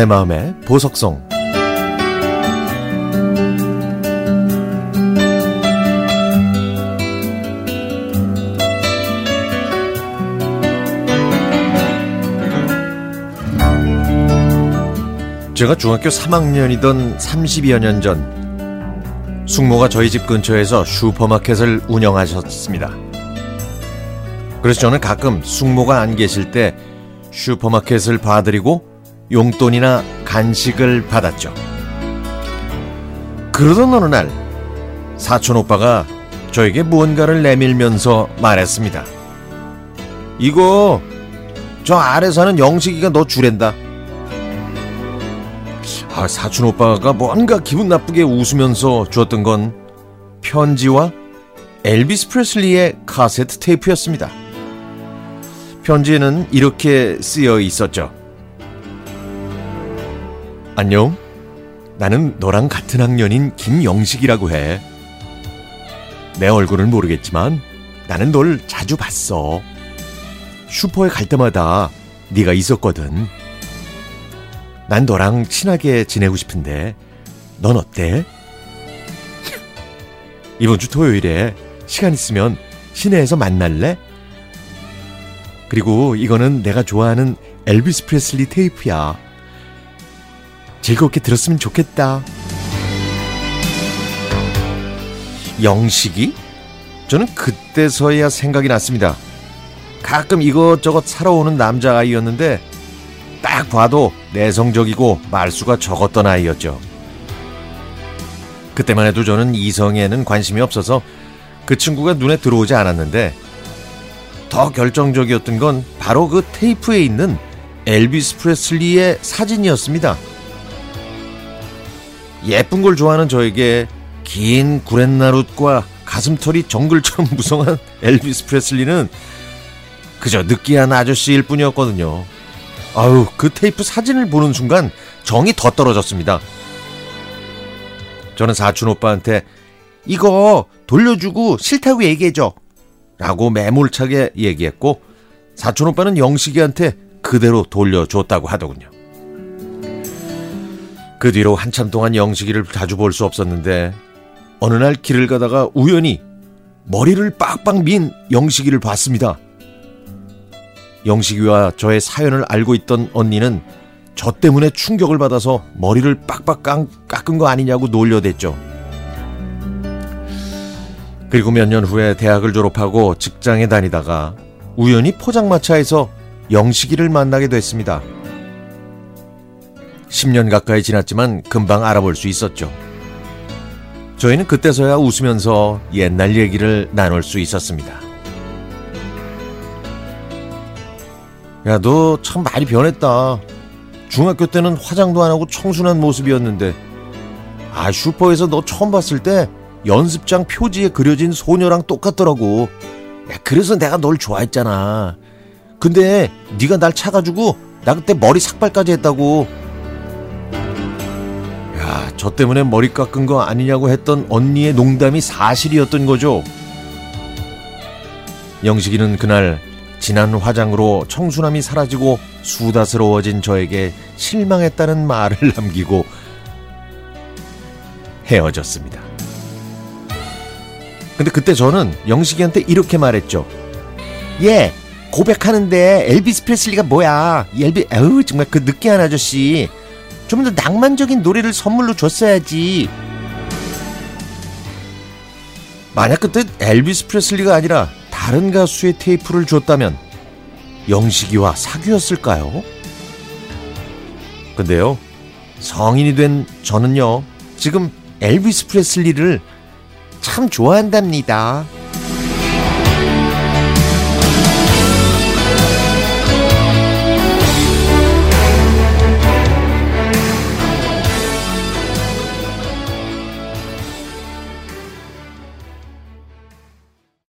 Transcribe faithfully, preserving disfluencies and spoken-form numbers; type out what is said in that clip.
내 마음의 보석성. 제가 중학교 삼 학년이던 삼십여 년 전, 숙모가 저희 집 근처에서 슈퍼마켓을 운영하셨습니다. 그래서 저는 가끔 숙모가 안 계실 때 슈퍼마켓을 봐드리고 용돈이나 간식을 받았죠. 그러던 어느 날 사촌 오빠가 저에게 무언가를 내밀면서 말했습니다. 이거 저 아래 사는 영식이가 너 주랜다. 아, 사촌 오빠가 뭔가 기분 나쁘게 웃으면서 주었던 건 편지와 엘비스 프레슬리의 카세트 테이프였습니다. 편지에는 이렇게 쓰여 있었죠. 안녕, 나는 너랑 같은 학년인 김영식이라고 해. 내 얼굴은 모르겠지만 나는 널 자주 봤어. 슈퍼에 갈 때마다 네가 있었거든. 난 너랑 친하게 지내고 싶은데 넌 어때? 이번 주 토요일에 시간 있으면 시내에서 만날래? 그리고 이거는 내가 좋아하는 엘비스 프레슬리 테이프야. 즐겁게 들었으면 좋겠다. 영식이? 저는 그때서야 생각이 났습니다. 가끔 이것저것 사러 오는 남자아이였는데 딱 봐도 내성적이고 말수가 적었던 아이였죠. 그때만 해도 저는 이성에는 관심이 없어서 그 친구가 눈에 들어오지 않았는데, 더 결정적이었던 건 바로 그 테이프에 있는 엘비스 프레슬리의 사진이었습니다. 예쁜 걸 좋아하는 저에게 긴 구렛나룻과 가슴털이 정글처럼 무성한 엘비스 프레슬리는 그저 느끼한 아저씨일 뿐이었거든요. 아유, 그 테이프 사진을 보는 순간 정이 더 떨어졌습니다. 저는 사촌 오빠한테 이거 돌려주고 싫다고 얘기해줘 라고 매몰차게 얘기했고, 사촌 오빠는 영식이한테 그대로 돌려줬다고 하더군요. 그 뒤로 한참 동안 영식이를 자주 볼 수 없었는데, 어느 날 길을 가다가 우연히 머리를 빡빡 민 영식이를 봤습니다. 영식이와 저의 사연을 알고 있던 언니는 저 때문에 충격을 받아서 머리를 빡빡 깎은 거 아니냐고 놀려댔죠. 그리고 몇 년 후에 대학을 졸업하고 직장에 다니다가 우연히 포장마차에서 영식이를 만나게 됐습니다. 십 년 가까이 지났지만 금방 알아볼 수 있었죠. 저희는 그때서야 웃으면서 옛날 얘기를 나눌 수 있었습니다. 야, 너 참 많이 변했다. 중학교 때는 화장도 안 하고 청순한 모습이었는데, 아, 슈퍼에서 너 처음 봤을 때 연습장 표지에 그려진 소녀랑 똑같더라고. 야, 그래서 내가 널 좋아했잖아. 근데 네가 날 차가지고 나 그때 머리 삭발까지 했다고. 야, 저 때문에 머리 깎은 거 아니냐고 했던 언니의 농담이 사실이었던 거죠. 영식이는 그날 진한 화장으로 청순함이 사라지고 수다스러워진 저에게 실망했다는 말을 남기고 헤어졌습니다. 근데 그때 저는 영식이한테 이렇게 말했죠. 얘, 고백하는데 엘비스 프레슬리가 뭐야. 엘비, 아우 정말 그 느끼한 아저씨. 좀 더 낭만적인 노래를 선물로 줬어야지. 만약 그때 엘비스 프레슬리가 아니라 다른 가수의 테이프를 줬다면 영식이와 사귀었을까요? 근데요, 성인이 된 저는요, 지금 엘비스 프레슬리를 참 좋아한답니다.